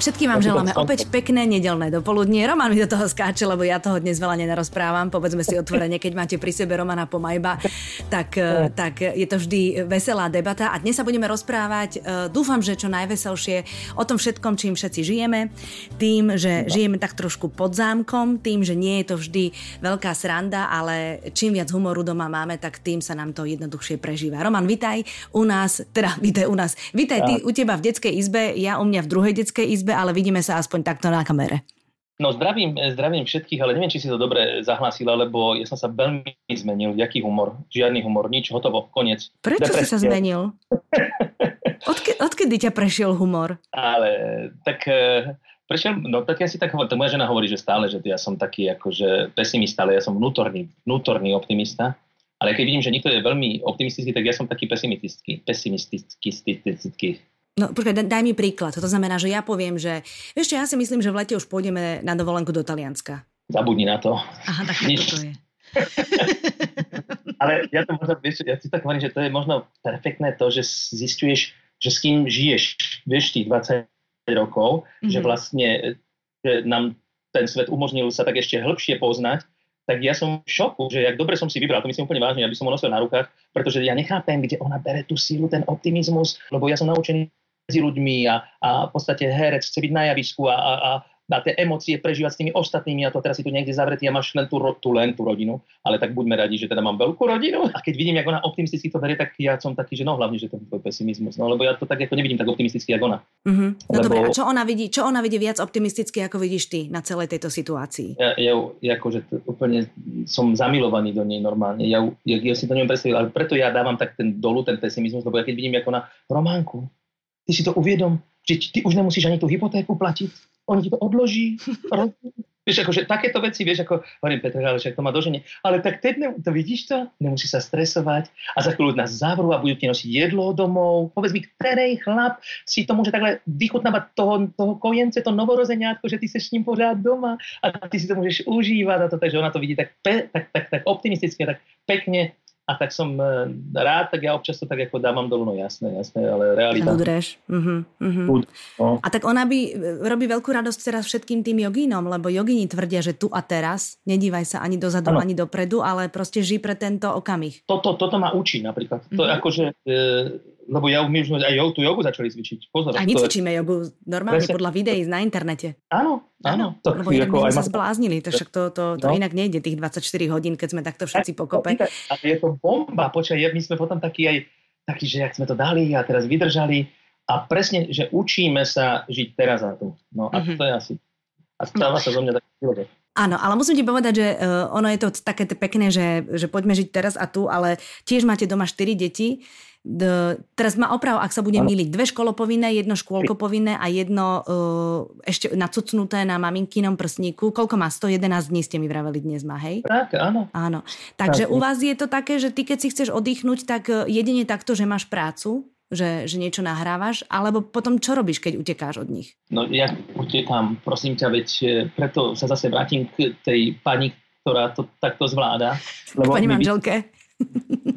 Všetkým vám želáme opäť pekné nedeľné dopoludnie. Roman mi do toho skáče, lebo ja toho dnes veľa nenarozprávam. Povedzme si otvorene, keď máte pri sebe Romana Pomajba, tak je to vždy veselá debata. A dnes sa budeme rozprávať, dúfam, že čo najveselšie, o tom všetkom, čím všetci žijeme. Tým, že žijeme tak trošku pod zámkom, tým, že nie je to vždy veľká sranda, ale čím viac humoru doma máme, tak tým sa nám to jednoduchšie prežíva. Roman, vitaj u nás, Vitaj ty u teba v detskej izbe, ja u mňa v druhej detskej izbe, ale vidíme sa aspoň takto na kamere. No zdravím všetkých, ale neviem, či si to dobre zahlásila, lebo ja som sa veľmi zmenil. Jaký humor? Žiadny humor, nič, hotovo, koniec. Prečo depresie. Si sa zmenil? Odkedy ťa prešiel humor? Ale tak prešiel, no tak ja si tak hovorím, tak moja žena hovorí, že stále, že ja som taký akože pesimista, ale ja som vnútorný optimista. Ale keď vidím, že niekto je veľmi optimistický, tak ja som taký pesimistický. No počkaj, daj mi príklad. To znamená, že ja poviem, že ešte ja si myslím, že v lete už pôjdeme na dovolenku do Talianska. Zabudni na to. Aha, tak to je. Ale ja to možno, vieš, ja si tak hovorím, že to je možno perfektné to, že zisťuješ, že s kým žiješ, vieš, tých 20 rokov, že vlastne že nám ten svet umožnil sa tak ešte hĺbšie poznať, tak ja som v šoku, že jak dobre som si vybral, to myslím úplne vážne, aby som ho nosil na rukách, pretože ja nechápem, kde ona bere tú sílu, ten optimizmus, lebo ja som naučený medzi ľuďmi a v podstate herec chce byť na javisku a tie emócie prežívať s tými ostatnými a to teraz si tu niekde zavretý a máš len tú rodinu, ale tak buďme radi, že teda mám veľkú rodinu a keď vidím, jak ona optimisticky to berie, tak ja som taký, že no hlavne, že to je pesimizmus, no lebo ja to tak ako nevidím tak optimisticky, ako ona. No lebo... dobre, a čo ona vidí viac optimisticky, ako vidíš ty na celej tejto situácii? Ja akože úplne som zamilovaný do nej normálne, ja si to neviem predstaviť, ale preto ja dávam tak ten dolu, ten pesimizmus, lebo ja keď vidím, ako na Románku, ty si to uviedom, že ty už nemusíš ani tú hypotéku platiť, oni ti to odloží. Vieš, akože takéto veci, vieš, ako hovorím Petra, ale však to má doženie. Ale tak teď, to vidíš to? Nemusí sa stresovať a za chvíľu nás zavrú a budú ti nosiť jedlo domov. Povedz mi, ktorej chlap si to môže takhle vychutnávať toho kojence, to novorozeniátko, že ty seš s ním pořád doma a ty si to môžeš užívať a to, takže ona to vidí tak optimisticky, tak pekne. A tak som rád, tak ja občas to tak ako dávam dolu, no jasné, ale realita. Udreš. A tak ona robí veľkú radosť teraz všetkým tým jogínom, lebo jogíni tvrdia, že tu a teraz, nedívaj sa ani dozadu, ani dopredu, ale proste žij pre tento okamih. Toto ma učí napríklad. To akože, lebo ja už aj tú jogu začali cvičiť. Pozor. A my cvičíme jogu normálne podľa videí na internete. Áno. Lebo inak my sme sa zbláznili, takže to inak nejde tých 24 hodín, keď sme takto všetci pokope. A je to bomba, my sme potom takí, že jak sme to dali a teraz vydržali a presne, že učíme sa žiť teraz a tu. No a to je asi... A stáva sa zo mňa taký filozof. Áno, ale musím ti povedať, že ono je to také pekné, že poďme žiť teraz a tu, ale tiež máte doma 4 deti. Teraz ma oprav, ak sa budem mýliť, 2 školopovinné, 1 škôlkopovinné a 1 ešte nacucnuté na maminkinom prsníku. Koľko má? 111 dní ste mi vraveli dnes má, hej? Tak, áno. Takže tak, u vás je to také, že ty keď si chceš oddychnúť, tak jedine takto, že máš prácu, že niečo nahrávaš, alebo potom čo robíš, keď utekáš od nich? No ja utekám, prosím ťa, veď preto sa zase vrátim k tej pani, ktorá to takto zvláda. Lebo pani manželke.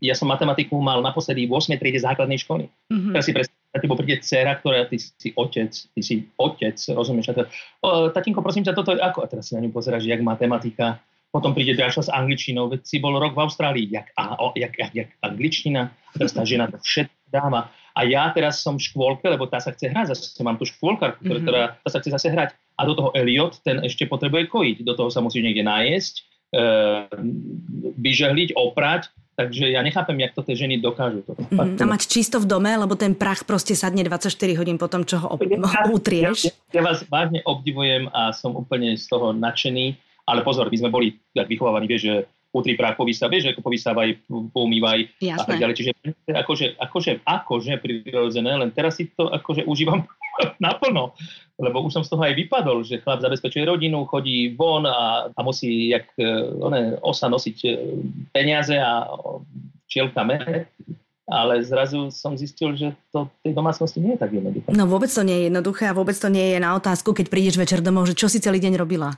Ja som matematiku mal naposledy v 8. triede základnej školy. Teraz si predstavte, bo príde dcera, ktorá ty si otec, rozumieš? Tatinko, prosím ťa, toto je ako? A teraz si na ňu pozeráš, jak matematika. Potom príde ďalšia s angličtinou, veď si bol rok v Austrálii, jak angličtina. A teraz tá žena to všetko dáva. A ja teraz som v škôlke, lebo tá sa chce hrať, zase mám tú škôlkarku, ktorá tá sa chce zase hrať. A do toho Eliot, ten ešte potrebuje kojiť, do toho sa musí niekde nájsť, vyžehliť, oprať, takže ja nechápem, jak to tie ženy dokážu. A mať čisto v dome, lebo ten prach proste sadne 24 hodín potom, čo ho utrieš. Ja vás vážne obdivujem a som úplne z toho nadšený, ale pozor, my sme boli tak vychovávaní, vieš, že utri prach, povysávaj, poumývaj a tak ďalej, čiže akože prirodzené, len teraz si to akože užívam naplno, lebo už som z toho aj vypadol, že chlap zabezpečuje rodinu, chodí von a musí jak osa nosiť peniaze a čielka mere. Ale zrazu som zistil, že to v tej domácnosti nie je tak jednoduché. No vôbec to nie je jednoduché a vôbec to nie je na otázku, keď prídeš večer domov, že čo si celý deň robila.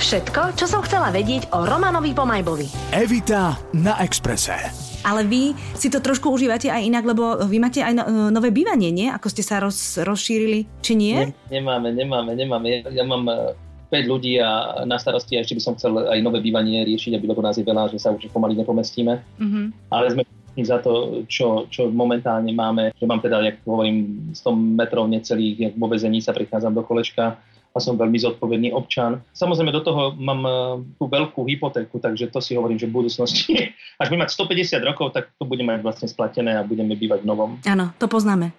Všetko, čo som chcela vedieť o Romanovi Pomajbovi. Evita na Exprese. Ale vy si to trošku užívate aj inak, lebo vy máte aj nové bývanie, nie? Ako ste sa rozšírili, či nie? Nemáme. Ja mám 5 ľudí a na starosti a ešte by som chcel aj nové bývanie riešiť, aby lebo nás je veľa, že sa už pomaly nepomestíme. Mm-hmm. Ale sme za to, čo momentálne máme, že mám teda, jak hovorím, 100 metrov necelých, jak vo väzení sa prichádzam do kolečka a som veľmi zodpovedný občan. Samozrejme do toho mám tú veľkú hypotéku, takže to si hovorím, že v budúcnosti, až budem mať 150 rokov, tak to budeme mať vlastne splatené a budeme bývať v novom. Áno, to poznáme.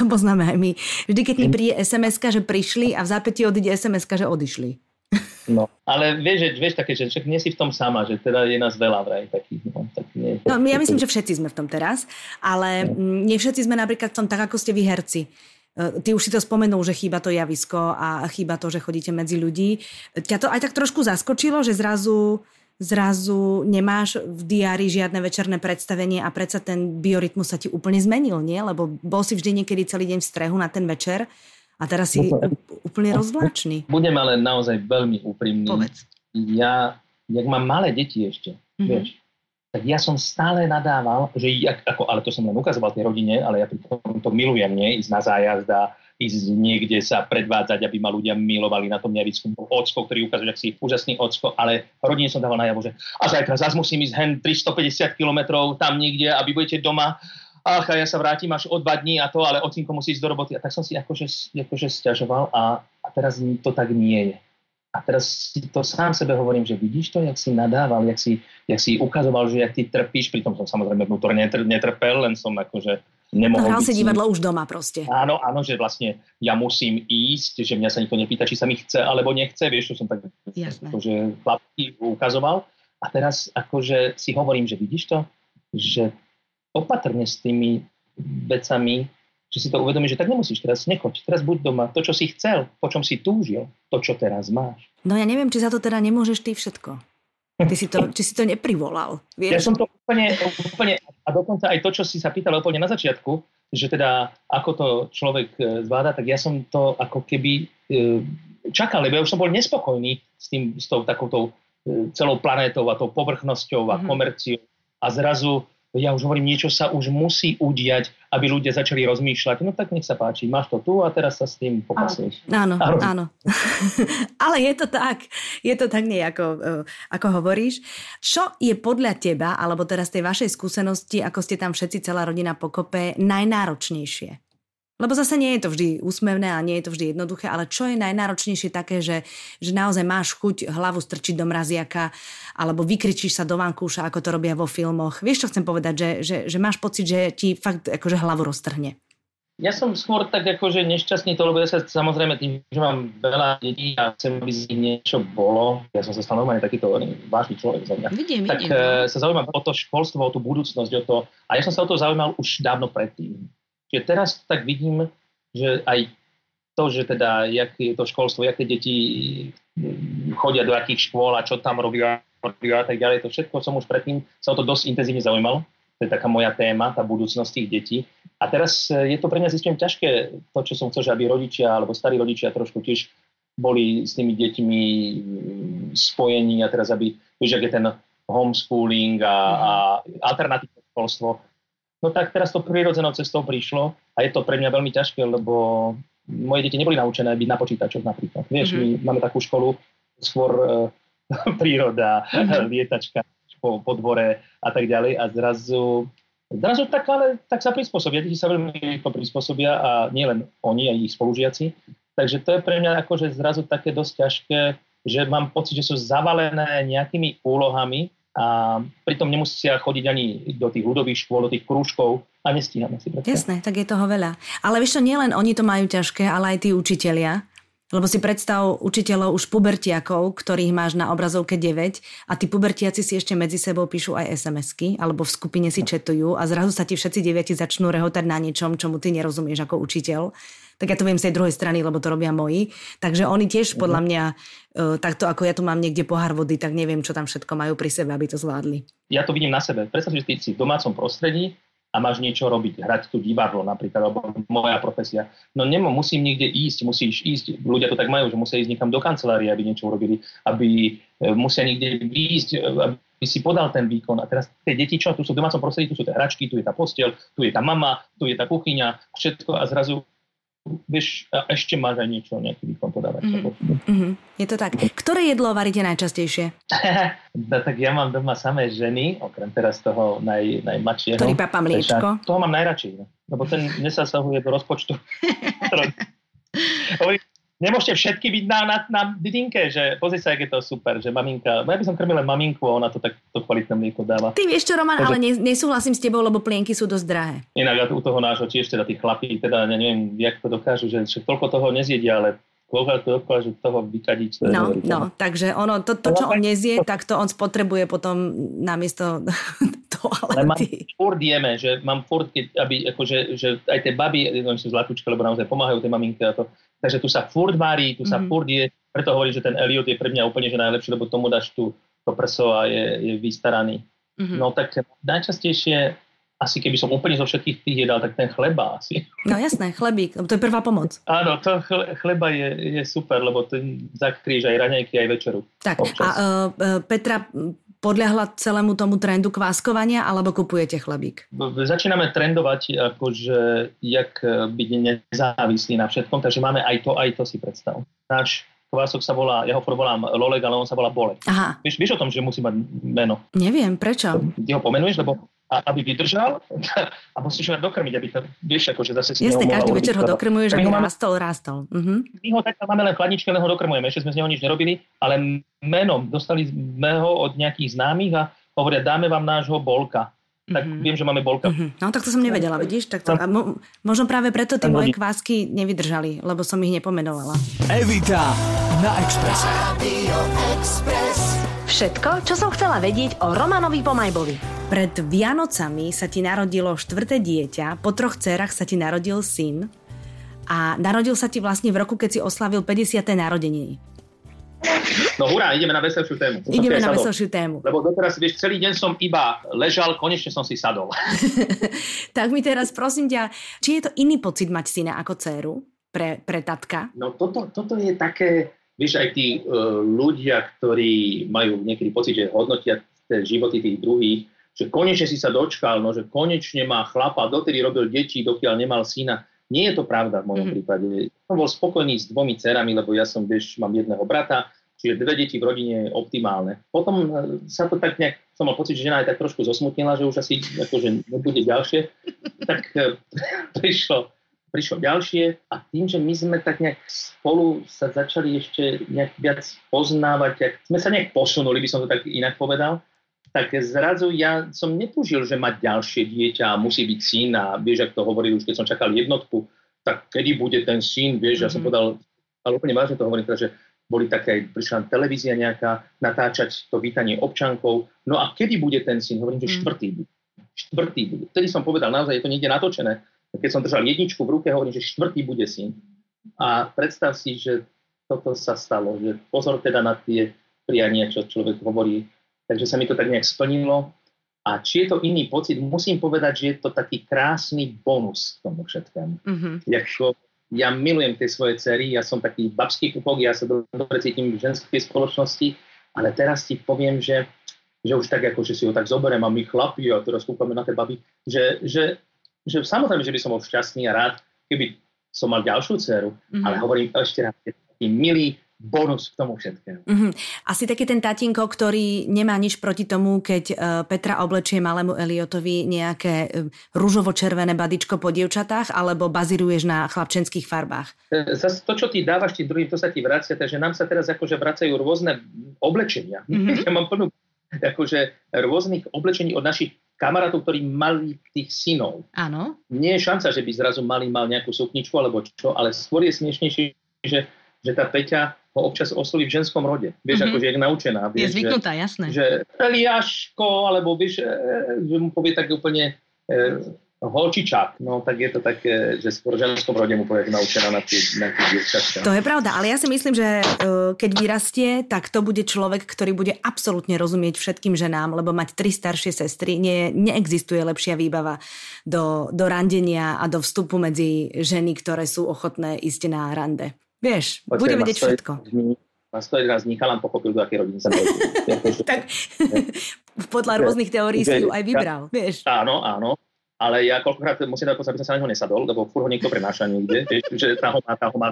To poznáme aj my. Vždy, keď mi príde SMS-ka, že prišli a v zápätí odíde SMS-ka, že odišli. No, ale vieš také, že však nie si v tom sama, že teda je nás veľa vraj takých. No, tak nie. No, ja myslím, že všetci sme v tom teraz, ale nie všetci sme napríklad v tom tak, ako ste vy herci. Ty už si to spomenul, že chýba to javisko a chýba to, že chodíte medzi ľudí. Ťa to aj tak trošku zaskočilo, že zrazu nemáš v diári žiadne večerné predstavenie a predsa ten biorytmus sa ti úplne zmenil, nie? Lebo bol si vždy niekedy celý deň v strehu na ten večer a teraz si úplne rozvláčný. Budem ale naozaj veľmi úprimný. Povedz. Ja, jak mám malé deti ešte, vieš, tak ja som stále nadával, že ale to som len ukazoval tej rodine, ale ja pri tomto milujem, nie? Ísť na zájazd a ísť niekde sa predvádzať, aby ma ľudia milovali na tom nevyskú ocko, ktorý ukazuje, ak si úžasný ocko, ale rodine som dával najavo, že a zajtra zás musím ísť hen 350 kilometrov tam niekde, aby budete doma. Ach, a ja sa vrátim až o 2 dní a to, ale ocinko musí ísť do roboty. A tak som si akože sťažoval a teraz to tak nie je. A teraz si to sám sebe hovorím, že vidíš to, jak si nadával, jak si ukazoval, že jak ty trpíš, pritom som samozrejme vnútorne netrpel, len som akože nemohol... Hral si divadlo už doma proste. Áno, že vlastne ja musím ísť, že mňa sa nikto nepýta, či sa mi chce alebo nechce, vieš, čo som tak akože chlapky ukazoval. A teraz akože si hovorím, že vidíš to, že opatrne s tými vecami, že si to uvedomíš, že tak nemusíš, teraz nechoď, teraz buď doma, to, čo si chcel, po čom si túžil, to, čo teraz máš. No ja neviem, či za to teda nemôžeš ty všetko. Či si to neprivolal, vieš? Ja som to úplne a dokonca aj to, čo si sa pýtal úplne na začiatku, že teda ako to človek zvláda, tak ja som to ako keby čakal, lebo ja už som bol nespokojný s tou takoutou celou planétou a tou povrchnosťou a komerciou a zrazu ja už hovorím, niečo sa už musí udiať, aby ľudia začali rozmýšľať. No tak nech sa páči, máš to tu a teraz sa s tým popasuješ. Áno. Ale je to tak nejako, ako hovoríš. Čo je podľa teba, alebo teraz tej vašej skúsenosti, ako ste tam všetci, celá rodina pokope, najnáročnejšie? Lebo zase nie je to vždy úsmevné a nie je to vždy jednoduché, ale čo je najnáročnejšie také, že naozaj máš chuť hlavu strčiť do mraziaka alebo vykričíš sa do vankúša, ako to robia vo filmoch. Vieš, čo chcem povedať? Že máš pocit, že ti fakt akože hlavu roztrhne. Ja som skôr tak akože nešťastný to, lebo ja sa samozrejme tým, že mám veľa detí a chcem, aby z nich niečo bolo. Ja som sa stal normálne takýto vážny človek za mňa. Vidím. Sa zaujímam o to školstvo, o tú budúcnosť, o to. A ja som sa o to zaujímal už dávno predtým. Čiže teraz tak vidím, že aj to, že teda, jak je to školstvo, jak tie deti chodia do akých škôl a čo tam robia a tak ďalej, to všetko som už predtým sa o to dosť intenzívne zaujímal. To je taká moja téma, tá budúcnosť tých detí. A teraz je to pre mňa zistím ťažké, to, čo som chcel, že aby rodičia alebo starí rodičia trošku tiež boli s tými deťmi spojení a teraz, aby, vieš, ak je ten homeschooling a alternatívne školstvo. No tak teraz to prirodzenou cestou prišlo a je to pre mňa veľmi ťažké, lebo moje deti neboli naučené byť na počítačoch napríklad. Vieš, my máme takú školu, skôr príroda, lietačka po dvore a tak ďalej a zrazu tak, ale tak sa prispôsobia. Deti sa veľmi prispôsobia a nielen oni, aj ich spolužiaci. Takže to je pre mňa akože zrazu také dosť ťažké, že mám pocit, že sú zavalené nejakými úlohami, a pritom nemusia chodiť ani do tých ľudových škôl, do tých krúžkov a nestíhame si. Jasné, tak je toho veľa. Ale vieš čo, nielen oni to majú ťažké, ale aj tí učitelia. Lebo si predstav učiteľov už pubertiakov, ktorých máš na obrazovke 9 a tí pubertiaci si ešte medzi sebou píšu aj SMS-ky, alebo v skupine si četujú a zrazu sa ti všetci 9 začnú rehotať na niečom, čomu ty nerozumieš ako učiteľ. Tak ja to viem z tej druhej strany, lebo to robia moji. Takže oni tiež podľa mňa, takto ako ja tu mám niekde pohár vody, tak neviem, čo tam všetko majú pri sebe, aby to zvládli. Ja to vidím na sebe. Predstav, že ty si v domácom prostredí a máš niečo robiť. Hrať tu divadlo napríklad, alebo moja profesia. No musím niekde ísť, musíš ísť. Ľudia to tak majú, že musia ísť niekam do kancelárie, aby niečo urobili. Aby musia niekde ísť, aby ty si podal ten výkon a teraz tie deti, čo tu sú v domácom prostredí, tu sú tie hračky, tu je tá posteľ, tu je tá mama, tu je tá kuchyňa, všetko a zrazu vieš, a ešte máš aj niečo, nejaký výkon podávať. Mm-hmm. Je to tak. Ktoré jedlo varíte najčastejšie? Tak ja mám doma samé ženy, okrem teraz toho najmladšieho. Ktorý papá mliečko. Toho mám najradšej, lebo ten nesasahuje do rozpočtu. Nemôžete všetky byť na didinke, že pozri sa, jak je to super, že maminka, no ja by som krmil len maminku a ona to takto kvalitné mlieko dáva. Ty vieš čo, Roman, ale nesúhlasím s tebou, lebo plienky sú dosť drahé. Inak ja u toho nášho tiež teda tí chlapí, teda neviem, jak to dokážu, že toľko toho nezjedia, ale koľko to dokážu toho vykadiť. No, takže ono, to čo on nezie, tak to on spotrebuje potom namiesto toalety. Ale mám furt jeme, že mám furt, že aj tie baby, oni sú zlatúčky, lebo naozaj pomáhajú tie maminky a to. Takže tu sa furt varí, tu sa furt je. Preto hovorím, že ten Elliot je pre mňa úplne že najlepší, lebo tomu dáš to prso a je vystaraný. Mm-hmm. No tak najčastejšie, asi keby som úplne zo všetkých tých jedal, tak ten chleba asi. No jasné, chlebík, to je prvá pomoc. Áno, to chleba je super, lebo ten zakríž aj raňajky, aj večeru. Tak občas. A Petra podľahla celému tomu trendu kváskovania, alebo kupujete chlebík? Začíname trendovať, akože jak byť nezávislí na všetkom, takže máme aj to si predstav. Náš kvások sa volá, ja ho volám Lolek, ale on sa volá Bolek. Aha. Víš o tom, že musí mať meno? Neviem, prečo? Ty ho pomenuješ, lebo aby vydržal a musíš ho dokrmiť, aby to, vieš, akože zase si neho mohla. Jasne, každý večer ho dokrmuješ, aby rástol. Uh-huh. My ho tak máme len v chladničke, len ho dokrmujeme, ešte sme z neho nič nerobili, ale menom, dostali sme ho od nejakých známych a hovoria, dáme vám nášho Bolka. Tak viem, že máme Bolka. No tak to som nevedela, vidíš? Tak to, možno práve preto tie moje kvásky nevydržali, lebo som ich nepomenovala. Evita na Expresse. Radio Express. Všetko, čo som chcela vedieť o Romanovi Pomajbovi. Pred Vianocami sa ti narodilo štvrté dieťa, po troch dcerách sa ti narodil syn a narodil sa ti vlastne v roku, keď si oslavil 50. narodeniny. No hurá, ideme na veselšiu tému. Lebo doteraz, vieš, celý deň som iba ležal, konečne som si sadol. Tak mi teraz prosím ťa, či je to iný pocit mať syna ako dceru pre tatka? No toto je také, vieš, aj tí ľudia, ktorí majú niekedy pocit, že hodnotia životy tých druhých, že konečne si sa dočkal, no, že konečne má chlapa, dotedy robil deti, dokiaľ nemal syna. Nie je to pravda v mojom prípade. Som bol spokojný s dvomi dcerami, lebo ja som, vieš, mám jedného brata, čiže dve deti v rodine je optimálne. Potom sa to tak nejak, som mal pocit, že žena aj tak trošku zosmutnila, že už asi akože nebude ďalšie. Tak prišlo ďalšie a tým, že my sme tak nejak spolu sa začali ešte nejak viac poznávať, sme sa nejak posunuli, by som to tak inak povedal. Tak zrazu ja som netúžil, že mať ďalšie dieťa, musí byť syn a vieš, ak to hovoril už, keď som čakal jednotku, tak kedy bude ten syn, vieš, ja som podal, ale úplne vážne to hovorím, že boli také, prišla televízia nejaká, natáčať to vítanie občankov, no a kedy bude ten syn, hovorím, že štvrtý bude. Vtedy som povedal, naozaj je to niekde natočené, keď som držal jedničku v ruke, hovorím, že štvrtý bude syn. A predstav si, že toto sa stalo, že pozor teda na tie priania, čo človek hovorí. Takže sa mi to tak nejak splnilo. A či je to iný pocit, musím povedať, že je to taký krásny bonus k tomu všetkému. Ja milujem tie svoje dcery, ja som taký babský pupok, ja sa dobre cítim v ženskej spoločnosti, ale teraz ti poviem, že už tak, ako, že si ho tak zoberiem a my chlapi, a teraz kúpame na tie baby, že samozrejme, že by som bol šťastný a rád, keby som mal ďalšiu dceru, ale hovorím ešte raz, je taký milý bonus k tomu všetkému. Asi taký ten tatínko, ktorý nemá nič proti tomu, keď Petra oblečie malému Eliotovi nejaké ružovo-červené badičko po dievčatách, alebo bazíruješ na chlapčenských farbách. Zas to, čo ty dávaš tým druhým, to sa ti vracia, takže nám sa teraz akože vracajú rôzne oblečenia. Ja mám plnú akože rôznych oblečení od našich kamarátov, ktorí mali tých synov. Áno. Nie je šanca, že by zrazu mal nejakú sukničku alebo čo, ale skôr je smiešniejšie, že tá Peťa ho občas osloví v ženskom rode. Vieš, akože je naučená. Vieš, je zvyknutá, jasné. Že Eliáško, alebo vieš, že mu povie tak úplne holčičák. No tak je to tak, že skôr v ženskom rode mu povie naučená na tie dievčatá. To je pravda, ale ja si myslím, že keď vyrastie, tak to bude človek, ktorý bude absolútne rozumieť všetkým ženám, lebo mať 3 staršie sestry, neexistuje lepšia výbava do randenia a do vstupu medzi ženy, ktoré sú ochotné ísť na rande. Vieš, bude vedieť všetko. Na 111 dní chalán pochopil, do akej rodiny sa dojdú. Tak podľa rôznych teórií si ju aj vybral, vieš. Áno, áno. Ale ja koľkokrát musím dať, aby som sa na neho nesadol, lebo furt ho niekto prenáša niekde, že tá ho má,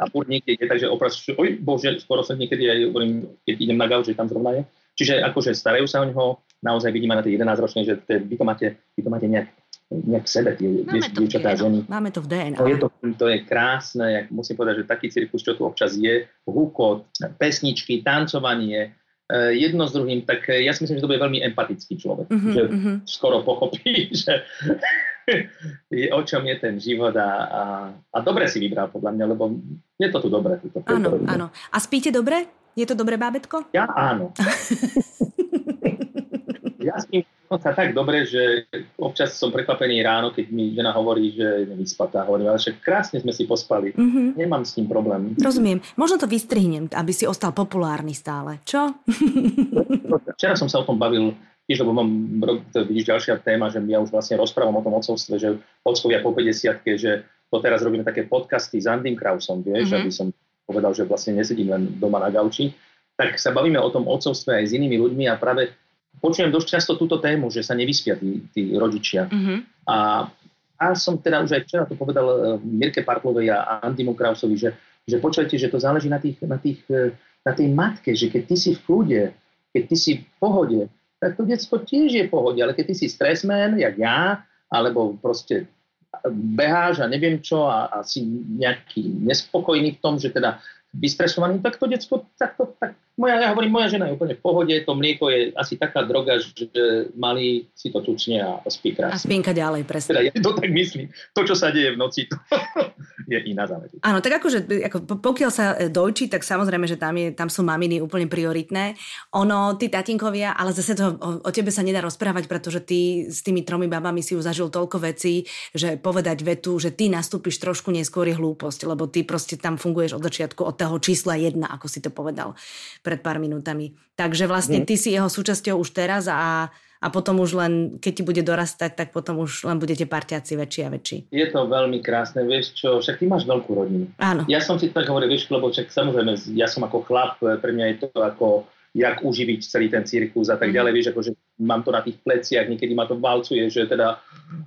a furt niekde je, takže opračujú, oj bože, skoro som niekedy aj hovorím, keď idem na gauč, že tam zrovna je. Čiže akože starajú sa o neho, naozaj vidíme na tie 11-ročné, že vy to máte nejak v sebe, tie dievčatá ženy. Máme to v DNA. To je krásne, jak musím povedať, že taký cirkus, čo tu občas je, húkot, pesničky, tancovanie, jedno s druhým, tak ja si myslím, že to bude veľmi empatický človek. Mm-hmm, že skoro pochopí, že je, o čom je ten život a dobre si vybral podľa mňa, lebo je to tu dobre. Áno. A spíte dobre? Je to dobré bábätko? Ja áno. Ja spím sa tak dobre, že občas som prekvapený ráno, keď mi žena hovorí, že je vyspatá. Hovorím, ale však krásne sme si pospali. Mm-hmm. Nemám s tým problém. Rozumiem. Možno to vystrihnem, aby si ostal populárny stále. Čo? Včera som sa o tom bavil, tiež, lebo mám, to vidíš, ďalšia téma, že ja už vlastne rozprávam o tom otcovstve, že otcovia po 50-ke, že to teraz robíme také podcasty s Andym Krausom, vieš, aby som povedal, že vlastne nesedím len doma na gauči, tak sa bavíme o tom otcovstve aj s inými ľuďmi a práve počujem dosť často túto tému, že sa nevyspia tí rodičia. Mm-hmm. A som teda už aj včera to povedal Mirke Partlovej a Andymu Krausovi, že počujete, že to záleží na tej matke, že keď ty si v kľude, keď ty si v pohode, tak to detsko tiež je v pohode, ale keď ty si stresmen, jak ja, alebo proste beháš a neviem čo a si nejaký nespokojný v tom, že teda vystresovaný, tak to detsko, tak moja žena je úplne v pohode, to mlieko je asi taká droga, že malý si to tučne a spí krásne. A spínka ďalej, presne. Teda ja to tak myslím, to, čo sa deje v noci, to je iná záležitosť. Áno, tak akože, pokiaľ sa dojčí, tak samozrejme, že tam sú maminy úplne prioritné. Ono, ty tatinkovia, ale zase to o tebe sa nedá rozprávať, pretože ty s tými 3 babami si už zažil toľko vecí, že povedať vetu, že ty nastúpiš trošku neskôr je hlúposť, lebo ty proste tam funguješ od začiatku, od toho čísla 1, ako si to povedal pred pár minútami. Takže vlastne ty si jeho súčasťou už teraz a potom už len, keď ti bude dorastať, tak potom už len budete parťáci väčší a väčší. Je to veľmi krásne, vieš čo, však ty máš veľkú rodinu. Áno. Ja som si tak hovoril, vieš, lebo však samozrejme, ja som ako chlap, pre mňa je to ako, jak uživiť celý ten cirkus a tak ďalej, vieš, akože mám to na tých pleciach, niekedy ma to valcuje, že teda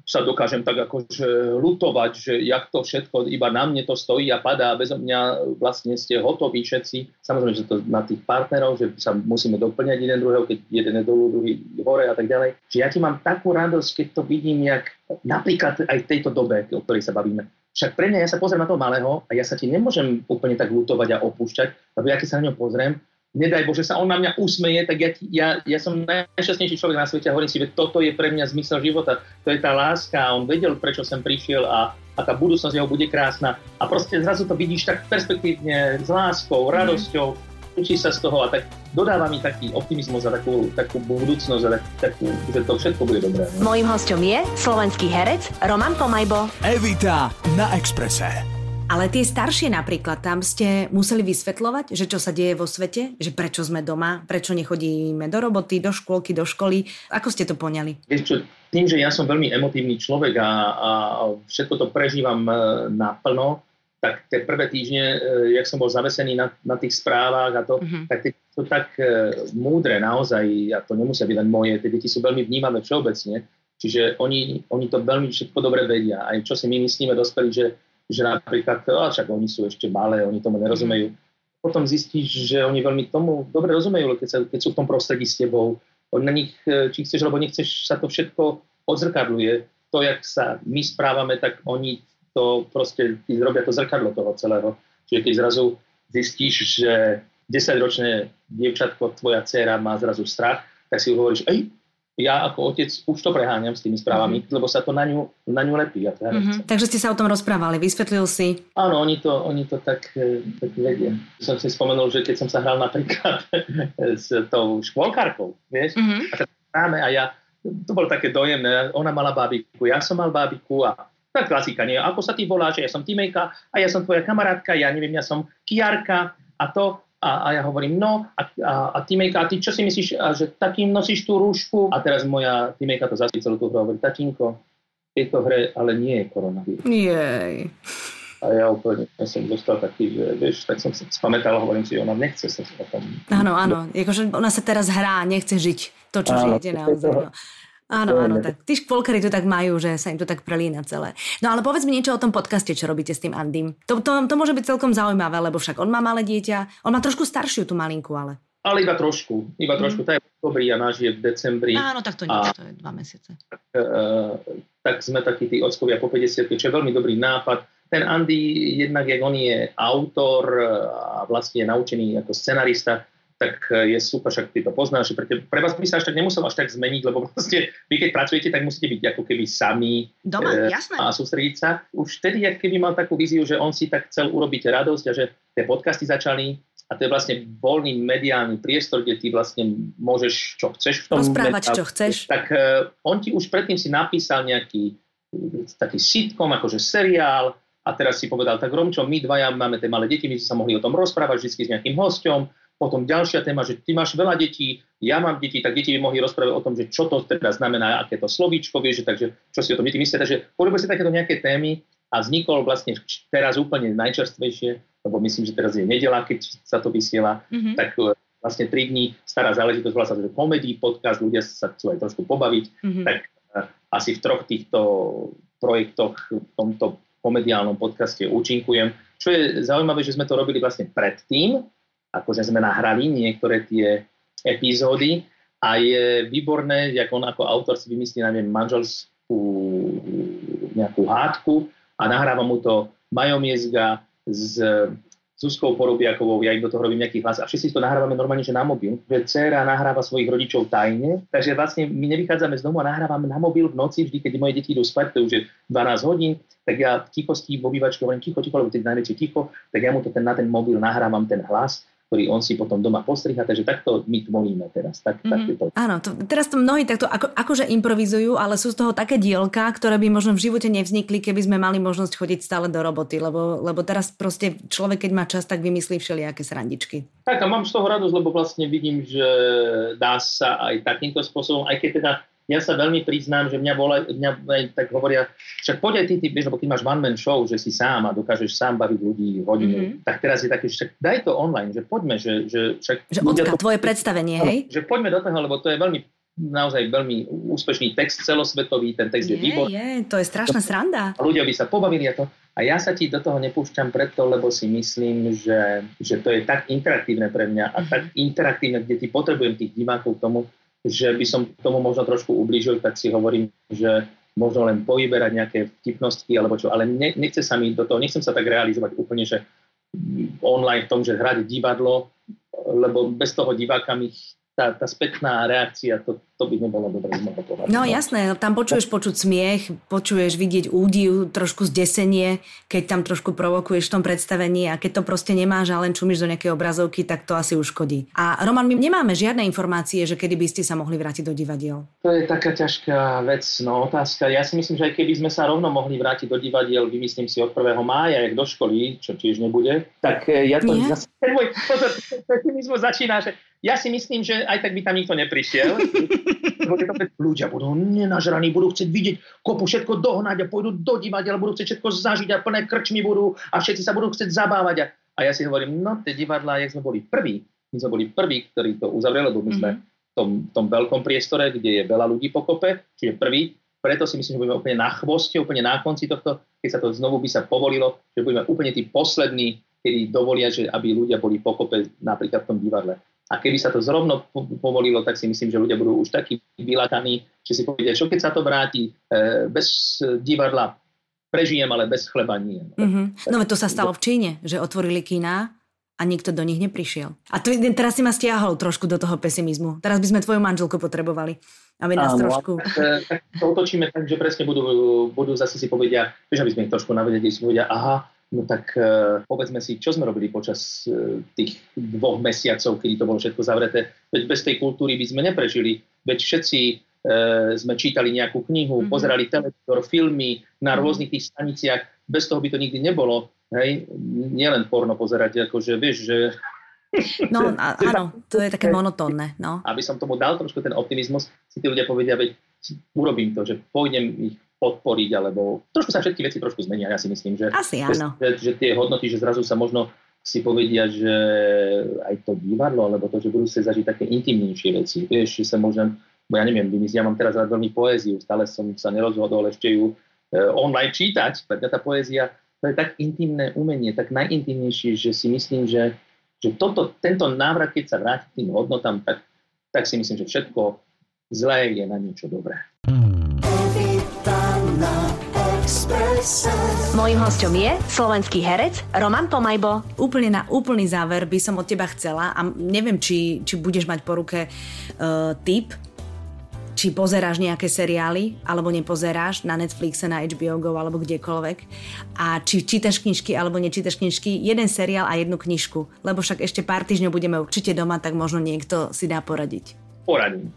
sa dokážem tak akože lutovať, že jak to všetko, iba na mne to stojí a padá, bez mňa vlastne ste hotoví všetci. Samozrejme, že to na tých partnerov, že sa musíme doplňať jeden druhého, keď jeden je dolu, druhý hore a tak ďalej. Že ja ti mám takú radosť, keď to vidím, jak napríklad aj v tejto dobe, o ktorej sa bavíme. Však pre mňa, ja sa pozriem na toho malého a ja sa ti nemôžem úplne tak lutovať a opúšťať, lebo ja keď sa na ňo pozriem, nedaj Bože, sa on na mňa usmeje, tak ja som najšťastnejší človek na svete a hovorím si, že toto je pre mňa zmysel života, to je tá láska a on vedel, prečo sem prišiel a tá budúcnosť jeho bude krásna a proste zrazu to vidíš tak perspektívne, s láskou, radosťou, učí sa z toho a tak dodáva mi taký optimizmus a takú budúcnosť a takú, že to všetko bude dobré. Ne? Mojím hosťom je slovenský herec Roman Pomajbo. Evita na Exprese. Ale tie staršie napríklad, tam ste museli vysvetľovať, že čo sa deje vo svete, že prečo sme doma, prečo nechodíme do roboty, do škôlky, do školy. Ako ste to poňali? Vieš čo, tým, že ja som veľmi emotívny človek a všetko to prežívam naplno, tak tie prvé týždne, jak som bol zavesený na tých správach a to, tak to tak múdre naozaj, a to nemusia byť len moje, tie deti sú veľmi vnímavé všeobecne, čiže oni to veľmi všetko dobre vedia. Aj čo si my myslíme dospelí, že napríklad, však oni sú ešte malé, oni tomu nerozumejú. Potom zistíš, že oni veľmi tomu dobre rozumejú, keď sú v tom prostredí s tebou. Na nich, či chceš, alebo nechceš, sa to všetko odzrkadluje. To, jak sa my správame, tak oni to proste robia to zrkadlo toho celého. Čiže keď zrazu zistíš, že 10-ročné dievčatko, tvoja dcéra má zrazu strach, tak si hovoríš, ja ako otec už to preháňam s tými správami, lebo sa to na ňu lepí. Ja teda Takže ste sa o tom rozprávali, vysvetlil si? Áno, oni to tak vedia. Som si spomenul, že keď som sa hral napríklad s tou škôlkarkou, vieš, a ja, to bolo také dojemné, ona mala bábiku, ja som mal bábiku a tá klasika, nie, ako sa ty voláš, ja som Timejka a ja som tvoja kamarátka, ja neviem, ja som Kiarka a to. A ja hovorím, no, a Timejka, a ty čo si myslíš, že takým nosíš tú rúšku? A teraz moja Timejka to zasvícelo tú hru a hovorí, tatínko, v tejto hre ale nie je koronavírus. Jej. A ja úplne som dostal taký, že vieš, tak som sa spamätal, hovorím si, ona nechce sa o tom... Áno, áno, akože ona sa teraz hrá, nechce žiť to, čo žije naozaj. Áno, áno, tak tí škôlkari to tak majú, že sa im to tak prelína celé. No ale povedz mi niečo o tom podcaste, čo robíte s tým Andym. To môže byť celkom zaujímavé, lebo však on má malé dieťa, on má trošku staršiu tú malinku, ale... Ale iba trošku, tá je dobrý a náš je v decembri. Áno, tak to nie, to je 2 mesiace. Tak sme takí tí ockovia po 50, čo je veľmi dobrý nápad. Ten Andy, jednak jak on je autor a vlastne je naučený ako scenarista, tak je super, však ty to poznáš. Pre vás by sa až tak nemusel až tak zmeniť, lebo vlastne vy keď pracujete, tak musíte byť ako keby sami doma, jasné. A sústrediť sa. Už vtedy, jak keby mal takú víziu, že on si tak chcel urobiť radosť a že tie podcasty začali. A to je vlastne voľný mediálny priestor, kde ty vlastne môžeš, čo chceš v tom... Rozprávať, čo chceš. Tak on ti už predtým si napísal nejaký taký sitcom, akože seriál a teraz si povedal, tak Romčo, my dvaja máme tie malé deti, my sme sa mohli o tom rozprávať vždy s nejakým hosťom. Potom ďalšia téma, že ty máš veľa detí, ja mám deti, tak deti by mohli rozprávať o tom, že čo to teda znamená, aké to slovíčko, vieš, takže čo si o tom deti myslia. Takže porobili si takéto nejaké témy a vznikol vlastne teraz úplne najčerstvejšie, lebo myslím, že teraz je nedeľa, keď sa to vysiela, tak vlastne 3 dní stará záležitosť vlastne komedii, podcast, ľudia sa chcú aj trošku pobaviť, tak asi v 3 týchto projektoch v tomto komediálnom podcaste účinkujem. Čo je zaujímavé, že sme to robili vlastne predtým, akože sme nahrali niektoré tie epizódy a je výborné, jak on ako autor si vymyslí, neviem, manželskú nejakú hádku a nahráva mu to Majo Miezga s Zuzkou Porubiakovou, ja im do toho robím nejaký hlas a všetci to nahrávame normálne, že na mobil, že dcéra nahráva svojich rodičov tajne, takže vlastne my nevychádzame z domu a nahrávame na mobil v noci, vždy, keď moje deti idú spať, to už je 12 hodín, tak ja v tichosti v obývačke hovorím ticho, lebo teď najväčšie ticho, tak ja mu to na ten mobil nahrávam ten hlas, ktorý on si potom doma postriha, takže takto my tvoríme teraz. Tak to. Áno, teraz to mnohí takto akože improvizujú, ale sú z toho také dielka, ktoré by možno v živote nevznikli, keby sme mali možnosť chodiť stále do roboty, lebo teraz proste človek, keď má čas, tak vymyslí všelijaké srandičky. Tak a mám z toho radosť, lebo vlastne vidím, že dá sa aj takýmto spôsobom, aj keď teda ja sa veľmi priznám, že mňa tak hovoria, však poď aj ty, vieš, lebo keď máš one-man show, že si sám a dokážeš sám baviť ľudí hodinu, tak teraz je také, že však daj to online, že poďme, že odká, tvoje predstavenie, hej? Že poďme do toho, lebo to je veľmi, naozaj veľmi úspešný text, celosvetový, ten text je výborný. To je strašná sranda. Ľudia by sa pobavili a to. A ja sa ti do toho nepúšťam preto, lebo si myslím, že to je tak interaktívne pre mňa a tak interaktívne, kde ti potrebujem tých divákov k tomu, že by som tomu možno trošku ublížil, tak si hovorím, že možno len povyberať nejaké vtipnosti alebo čo, ale nechce sa mi do toho, nechcem sa tak realizovať úplne, že online v tom, že hrať divadlo, lebo bez toho diváka mi tá spätná reakcia, to by nebolo dobre z môjho pohľadu. No jasné, tam počuť smiech, počuješ vidieť údiv, trošku zdesenie, keď tam trošku provokuješ v tom predstavení a keď to proste nemáš a len čumíš do nejakej obrazovky, tak to asi uškodí. A Roman, my nemáme žiadne informácie, že kedy by ste sa mohli vrátiť do divadiel. To je taká ťažká vec, no otázka. Ja si myslím, že aj keby sme sa rovno mohli vrátiť do divadiel, vymyslím si od 1. mája, jak do školy, čo tiež nebude, tak ja to zase... Ja si myslím, že aj tak by tam nikto neprišiel. Ľudia budú nenažraní, budú chcieť vidieť kopu, všetko dohnať a pôjdu do divadiel, budú chcieť všetko zažiť a plné krčmy budú a všetci sa budú chcieť zabávať. A ja si hovorím, no tie divadlá, my sme boli prví, ktorí to uzavreli, lebo my sme v tom veľkom priestore, kde je veľa ľudí pokope, čiže prví. Preto si myslím, že budeme úplne na chvoste, úplne na konci tohto, keď sa to znovu by sa povolilo, že budeme úplne tí poslední, kedy dovolia, že aby ľudia boli pokope napríklad v tom divadle. A keby sa to zrovno povolilo, tak si myslím, že ľudia budú už takí vylataní, že si povedia, čo keď sa to vráti bez divadla, prežijem, ale bez chleba nie. No to sa stalo v Číne, že otvorili kína a nikto do nich neprišiel. A to, teraz si ma stiahol trošku do toho pesimizmu. Teraz by sme tvoju manželku potrebovali. Aby nás trošku... Tak to otočíme tak, že presne budú zase si povedia, že aby sme ich trošku navedeli, si povedia, aha, no tak povedzme si, čo sme robili počas tých 2 mesiacov, kedy to bolo všetko zavreté. Veď bez tej kultúry by sme neprežili. Veď všetci sme čítali nejakú knihu, pozerali televízor, filmy na rôznych tých staniciach. Bez toho by to nikdy nebolo. Hej? Nielen porno pozerať, akože vieš, že... No áno, to je také monotónne. No. Aby som tomu dal trošku ten optimizmus, si tí ľudia povedia, veď urobím to, že pôjdem ich podporiť, alebo trošku sa všetky veci trošku zmenia. Ja si myslím, že, asi, áno. Že tie hodnoty, že zrazu sa možno si povedia, že aj to divadlo, alebo to, že budú sa zažiť také intimnejšie veci. Vieš, že sa možno, ja neviem, ja mám teraz rád veľmi poéziu, stále som sa nerozhodol ešte ju online čítať, pretože tá poézia, to je tak intimné umenie, tak najintimnejšie, že si myslím, že tento návrat, keď sa vráti k tým hodnotám, tak si myslím, že všetko zlé je na niečo dobré. Mojím hosťom je slovenský herec Roman Pomajbo. Úplne na úplný záver by som od teba chcela, a neviem, či budeš mať po ruke tip, či pozeráš nejaké seriály, alebo nepozeráš na Netflixe, na HBO Go, alebo kdekoľvek. A či čítaš knižky, alebo nečítaš knižky, jeden seriál a jednu knižku. Lebo však ešte pár týždňov budeme určite doma, tak možno niekto si dá poradiť. Poradím.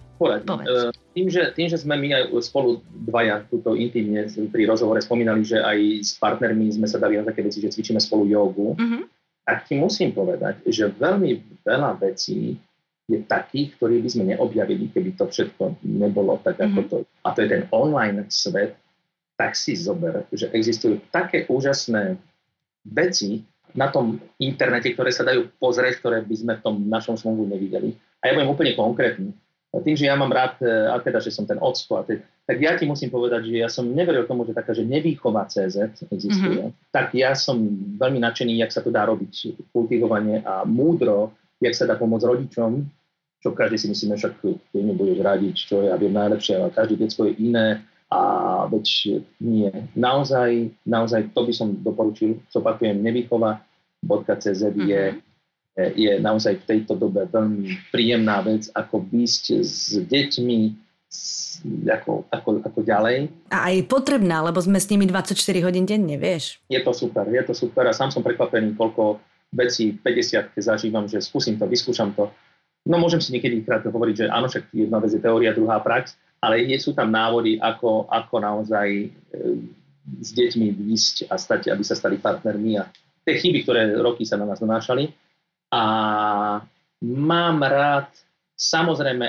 Tým, že sme my aj spolu dvaja tuto intimne pri rozhovore spomínali, že aj s partnermi sme sa dali na také veci, že cvičíme spolu jogu, tak ti musím povedať, že veľmi veľa vecí je takých, ktoré by sme neobjavili, keby to všetko nebolo tak, ako to. A to je ten online svet, tak si zober, že existujú také úžasné veci na tom internete, ktoré sa dajú pozrieť, ktoré by sme v tom našom slnku nevideli. A ja budem úplne konkrétny. Tým, že ja mám rád, a teda, že som ten ocko, tak ja ti musím povedať, že ja som neveril tomu, že taká, že Nevychova.cz existuje. Tak ja som veľmi nadšený, jak sa to dá robiť kultivovanie a múdro, jak sa dá pomôcť rodičom, čo každý si myslíme, však ty nebudeš radiť, čo je, aby je najlepšie, ale každé detsko je iné a veď nie. Naozaj to by som doporučil, zopakujem, Nevychova.cz je naozaj v tejto dobe veľmi príjemná vec, ako ísť s deťmi ako ďalej. A aj potrebná, lebo sme s nimi 24 hodín denne, vieš. Je to super a sám som prekvapený, koľko vecí 50-ke zažívam, že vyskúšam to. No môžem si niekedy krátko hovoriť, že áno, však jedna vec je teória, druhá prax, ale sú tam návody, ako naozaj s deťmi výsť a stať, aby sa stali partnermi a tie chyby, ktoré roky sa na nás donášali. A mám rád, samozrejme,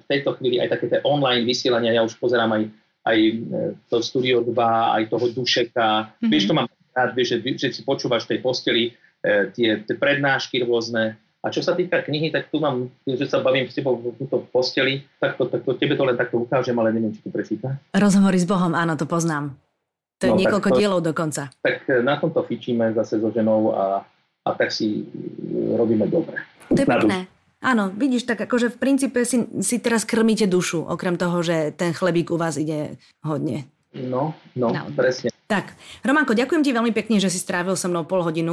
v tejto chvíli aj také online vysielania, ja už pozerám aj to Studio 2, aj toho Dušeka, vieš, to mám rád, vieš, že si počúvaš v tej posteli tie prednášky rôzne. A čo sa týka knihy, tak tu mám, že sa bavím s tebou v túto posteli, tak to tebe to len takto ukážem, ale neviem, či to prečíta. Rozhovory s Bohom, áno, to poznám. To je niekoľko dielov dokonca. Tak na tomto fičíme zase so ženou a tak si robíme dobre. To je pekné. Áno, vidíš, tak akože v princípe si teraz krmíte dušu, okrem toho, že ten chlebík u vás ide hodne. No, presne. Tak, Romanko, ďakujem ti veľmi pekne, že si strávil so mnou pol hodinu.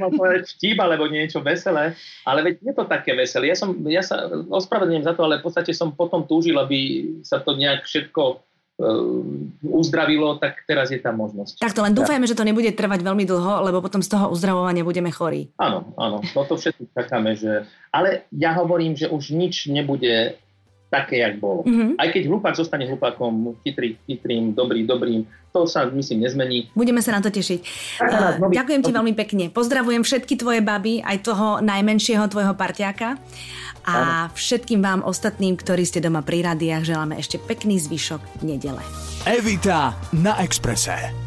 Mám povedať vtip, alebo niečo veselé, ale veď je to také veselé. Ja sa ospravedlňujem za to, ale v podstate som potom túžil, aby sa to nejak všetko uzdravilo, tak teraz je tá možnosť. Takto, len dúfajme, že to nebude trvať veľmi dlho, lebo potom z toho uzdravovania budeme chorí. Áno, no to všetko čakáme, že... Ale ja hovorím, že už nič nebude také, jak bolo. Aj keď hlupák zostane hlupákom, chytrým, dobrým, to sa, myslím, nezmení. Budeme sa na to tešiť. Ďakujem ti veľmi pekne. Pozdravujem všetky tvoje baby, aj toho najmenšieho tvojho parťáka. A všetkým vám ostatným, ktorí ste doma pri rádiách, želáme ešte pekný zvyšok nedele. Evita na Exprese.